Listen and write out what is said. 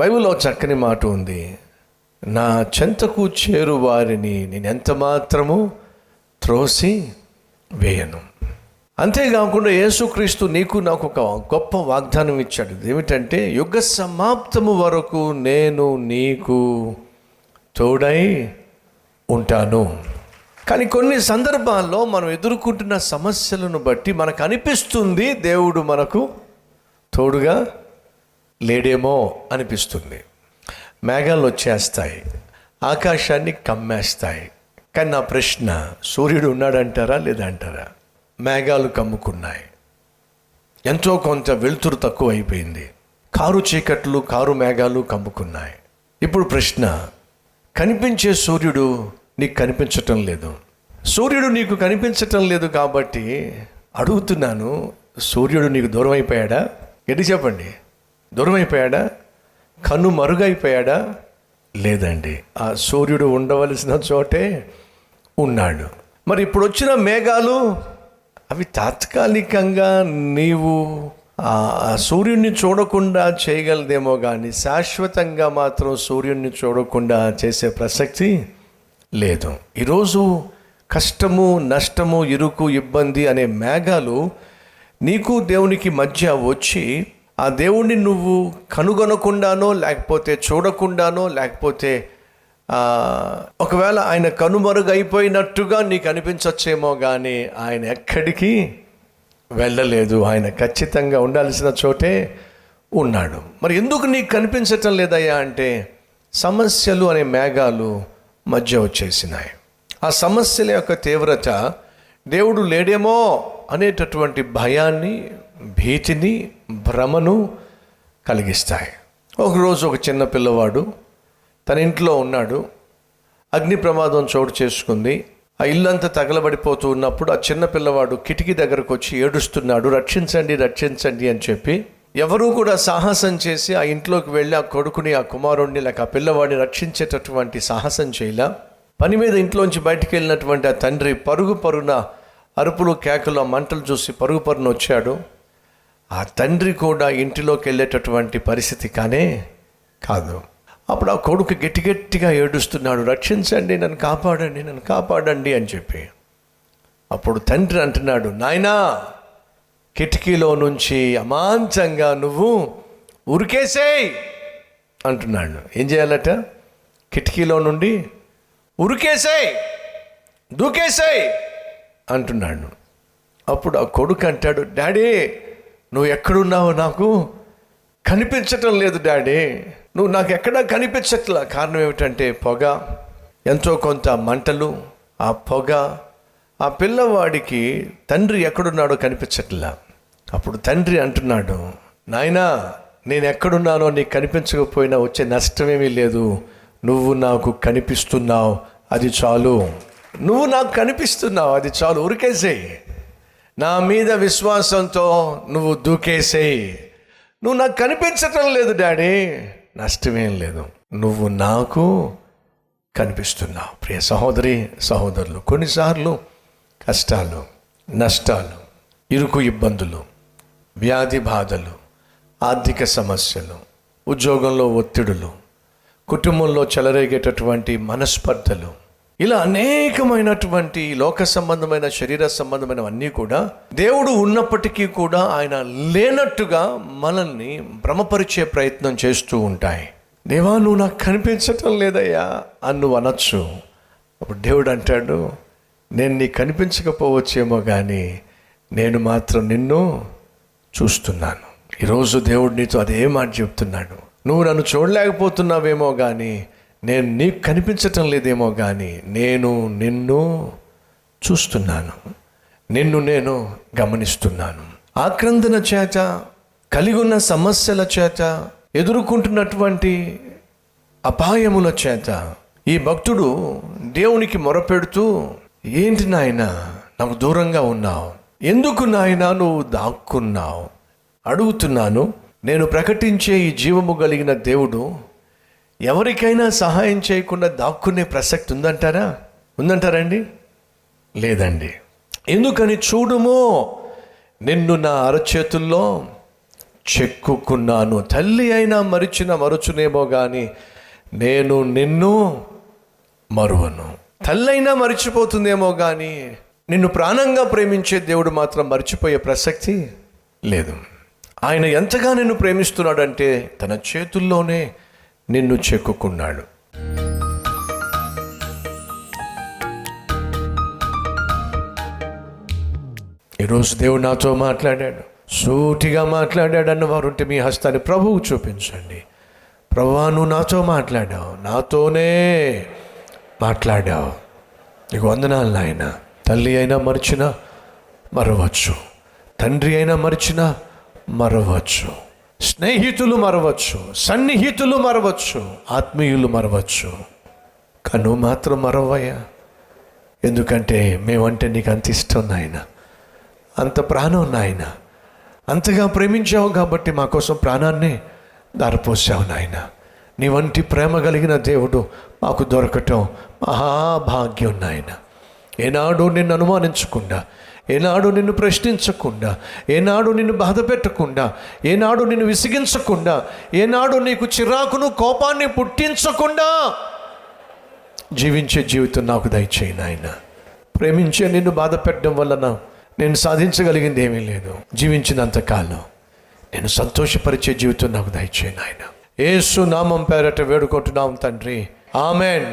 బైబిల్లో చక్కని మాట ఉంది, నా చెంతకు చేరు వారిని నేను ఎంత మాత్రము త్రోసి వేయను. అంతేకాకుండా యేసుక్రీస్తు నీకు నాకు ఒక గొప్ప వాగ్దానం ఇచ్చాడు. ఏమిటంటే యుగ సమాప్తము వరకు నేను నీకు తోడై ఉంటాను. కానీ కొన్ని సందర్భాల్లో మనం ఎదుర్కొంటున్న సమస్యలను బట్టి మనకు అనిపిస్తుంది దేవుడు మనకు తోడుగా లేడేమో అనిపిస్తుంది. మేఘాలు వచ్చేస్తాయి, ఆకాశాన్ని కమ్మేస్తాయి. కానీ నా ప్రశ్న, సూర్యుడు ఉన్నాడంటారా లేదా అంటారా? మేఘాలు కమ్ముకున్నాయి, ఎంతో కొంత వెలుతురు తక్కువ అయిపోయింది. కారు చీకట్లు, కారు మేఘాలు కమ్ముకున్నాయి. ఇప్పుడు ప్రశ్న, కనిపించే సూర్యుడు నీకు కనిపించటం లేదు. సూర్యుడు నీకు కనిపించటం లేదు కాబట్టి అడుగుతున్నాను, సూర్యుడు నీకు దూరం అయిపోయాడా? ఎటు చెప్పండి, దూరం అయిపోయాడా? కన్ను మరుగైపోయాడా? లేదండి, ఆ సూర్యుడు ఉండవలసిన చోటే ఉన్నాడు. మరి ఇప్పుడు వచ్చిన మేఘాలు అవి తాత్కాలికంగా నీవు ఆ సూర్యుడిని చూడకుండా చేయగలదేమో కానీ శాశ్వతంగా మాత్రం సూర్యుడిని చూడకుండా చేసే ప్రసక్తి లేదు. ఈరోజు కష్టము, నష్టము, ఇరుకు, ఇబ్బంది అనే మేఘాలు నీకు దేవునికి మధ్య వచ్చి ఆ దేవుణ్ణి నువ్వు కనుగొనకుండానో, లేకపోతే చూడకుండానో, లేకపోతే ఒకవేళ ఆయన కనుమరుగైపోయినట్టుగా నీకు అనిపించచ్చేమో కానీ ఆయన ఎక్కడికి వెళ్ళలేదు. ఆయన ఖచ్చితంగా ఉండాల్సిన చోటే ఉన్నాడు. మరి ఎందుకు నీకు కనిపించటం లేదయ్యా అంటే, సమస్యలు అనే మేఘాలు మధ్య వచ్చేసినాయి. ఆ సమస్యల యొక్క తీవ్రత దేవుడు లేడేమో అనేటటువంటి భయాన్ని, భీతిని, భ్రమను కలిగిస్తాయి. ఒకరోజు ఒక చిన్న పిల్లవాడు తన ఇంట్లో ఉన్నాడు. అగ్ని ప్రమాదం చోటు చేసుకుంది. ఆ ఇల్లంతా తగలబడిపోతూ ఉన్నప్పుడు ఆ చిన్న పిల్లవాడు కిటికీ దగ్గరకు వచ్చి ఏడుస్తున్నాడు, రక్షించండి, రక్షించండి అని చెప్పి. ఎవరూ కూడా సాహసం చేసి ఆ ఇంట్లోకి వెళ్ళి ఆ కొడుకుని, ఆ కుమారుణ్ణి, లేక ఆ పిల్లవాడిని రక్షించేటటువంటి సాహసం చేయలే. పని మీద ఇంట్లోంచి బయటికి వెళ్ళినటువంటి ఆ తండ్రి పరుగున అరుపులు, కేకలు, మంటలు చూసి పరుగున వచ్చాడు. ఆ తండ్రి కూడా ఇంటిలోకి వెళ్ళేటటువంటి పరిస్థితి కానే కాదు. అప్పుడు ఆ కొడుకు గట్టిగట్టిగా ఏడుస్తున్నాడు, రక్షించండి, నన్ను కాపాడండి, నన్ను కాపాడండి అని చెప్పి. అప్పుడు తండ్రి అంటున్నాడు, నాయనా, కిటికీలో నుంచి అమాంతంగా నువ్వు ఉరికేసేయ్ అంటున్నాడు. ఏం చేయాలట? కిటికీలో నుండి ఉరికేసేయ్, దూకేసేయ్ అంటున్నాడు. అప్పుడు ఆ కొడుకు అంటాడు, డాడీ, నువ్వు ఎక్కడున్నావో నాకు కనిపించటం లేదు డాడీ, నువ్వు నాకు ఎక్కడా కనిపించట్లా. కారణం ఏమిటంటే పొగ, ఎంతో కొంత మంటలు, ఆ పొగ. ఆ పిల్లవాడికి తండ్రి ఎక్కడున్నాడో కనిపించట్లా. అప్పుడు తండ్రి అంటున్నాడు, నాయనా, నేను ఎక్కడున్నానో నీకు కనిపించకపోయినా వచ్చే నష్టమేమీ లేదు, నువ్వు నాకు కనిపిస్తున్నావు, అది చాలు. నువ్వు నాకు కనిపిస్తున్నావు, అది చాలు. ఉరికేసేయి, నా మీద విశ్వాసంతో నువ్వు దూకేసేయి. నువ్వు నాకు కనిపించటం లేదు డాడీ, నష్టమేం లేదు, నువ్వు నాకు కనిపిస్తున్నావు. ప్రియ సహోదరి సహోదరులు, కొన్నిసార్లు కష్టాలు, నష్టాలు, ఇరుకు ఇబ్బందులు, వ్యాధి బాధలు, ఆర్థిక సమస్యలు, ఉద్యోగంలో ఒత్తిడులు, కుటుంబంలో చెలరేగేటటువంటి మనస్పర్ధలు, ఇలా అనేకమైనటువంటి లోక సంబంధమైన, శరీర సంబంధమైన అన్నీ కూడా దేవుడు ఉన్నప్పటికీ కూడా ఆయన లేనట్టుగా మనల్ని భ్రమపరిచే ప్రయత్నం చేస్తూ ఉంటాయి. దేవా, నువ్వు నాకు కనిపించటం లేదయ్యా అని నువ్వు అనొచ్చు. అప్పుడు దేవుడు అంటాడు, నేను నీకు కనిపించకపోవచ్చేమో కానీ నేను మాత్రం నిన్ను చూస్తున్నాను. ఈరోజు దేవుడు నీతో అదే మాట చెప్తున్నాడు. నువ్వు నన్ను చూడలేకపోతున్నావేమో కానీ, నేను నీకు కనిపించటం లేదేమో కానీ, నేను నిన్ను చూస్తున్నాను, నిన్ను నేను గమనిస్తున్నాను. ఆక్రందన చేత, కలిగి ఉన్న సమస్యల చేత, ఎదుర్కొంటున్నటువంటి అపాయముల చేత ఈ భక్తుడు దేవునికి మొరపెడుతూ, ఏంటి నాయనా నాకు దూరంగా ఉన్నావు, ఎందుకు నాయనా నువ్వు దాక్కున్నావు, అడుగుతున్నాను, నేను ప్రకటించే ఈ జీవము కలిగిన దేవుడు ఎవరికైనా సహాయం చేయకుండా దాక్కునే ప్రసక్తి ఉందంటారా? ఉందంటారండి? లేదండి. ఎందుకని? చూడుము, నిన్ను నా అరచేతుల్లో చెక్కుకున్నాను. తల్లి అయినా మరచునేమో కానీ నేను నిన్ను మరువను. తల్లి అయినా మరిచిపోతుందేమో కానీ నిన్ను ప్రాణంగా ప్రేమించే దేవుడు మాత్రం మరిచిపోయే ప్రసక్తి లేదు. ఆయన ఎంతగా నిన్ను ప్రేమిస్తున్నాడంటే తన చేతుల్లోనే నిన్ను చెక్కుకున్నాడు. ఈరోజు దేవుడు నాతో మాట్లాడాడు, సూటిగా మాట్లాడాడు అన్నవారు ఉంటే మీ హస్తాన్ని ప్రభువు చూపించండి. ప్రభువా, నువ్వు నాతో మాట్లాడావు, నాతోనే మాట్లాడావు, నీకు వందనాలు నాయన. తల్లి అయినా మరిచినా మరవచ్చు, తండ్రి అయినా మరిచినా మరవచ్చు, స్నేహితులు మరవచ్చు, సన్నిహితులు మరవచ్చు, ఆత్మీయులు మరవచ్చు, కానీ నువ్వు మాత్రం మరవయ్యా. ఎందుకంటే మేమంటే నీకు అంత ఇష్టం నాయన, అంత ప్రాణం నాయన, అంతగా ప్రేమించావు కాబట్టి మా కోసం ప్రాణాన్ని దారపోసావు నాయన. నీ వంటి ప్రేమ కలిగిన దేవుడు మాకు దొరకటం మహాభాగ్యం నాయన. ఏనాడు నిన్ను అనుమానించకుండా, ఏనాడు నిన్ను ప్రశ్నించకుండా, ఏనాడు నిన్ను బాధ పెట్టకుండా, ఏనాడు నిన్ను విసిగించకుండా, ఏనాడు నీకు చిరాకును కోపాన్ని పుట్టించకుండా జీవించే జీవితం నాకు దయచేయి నాయన. ప్రేమించే నిన్ను బాధ పెట్టడం వలన నేను సాధించగలిగింది ఏమీ లేదు. జీవించినంతకాలం నేను సంతోషపరిచే జీవితం నాకు దయచేయి నాయన. యేసు నామం పేరట వేడుకుంటున్నాం తండ్రి, ఆమెన్.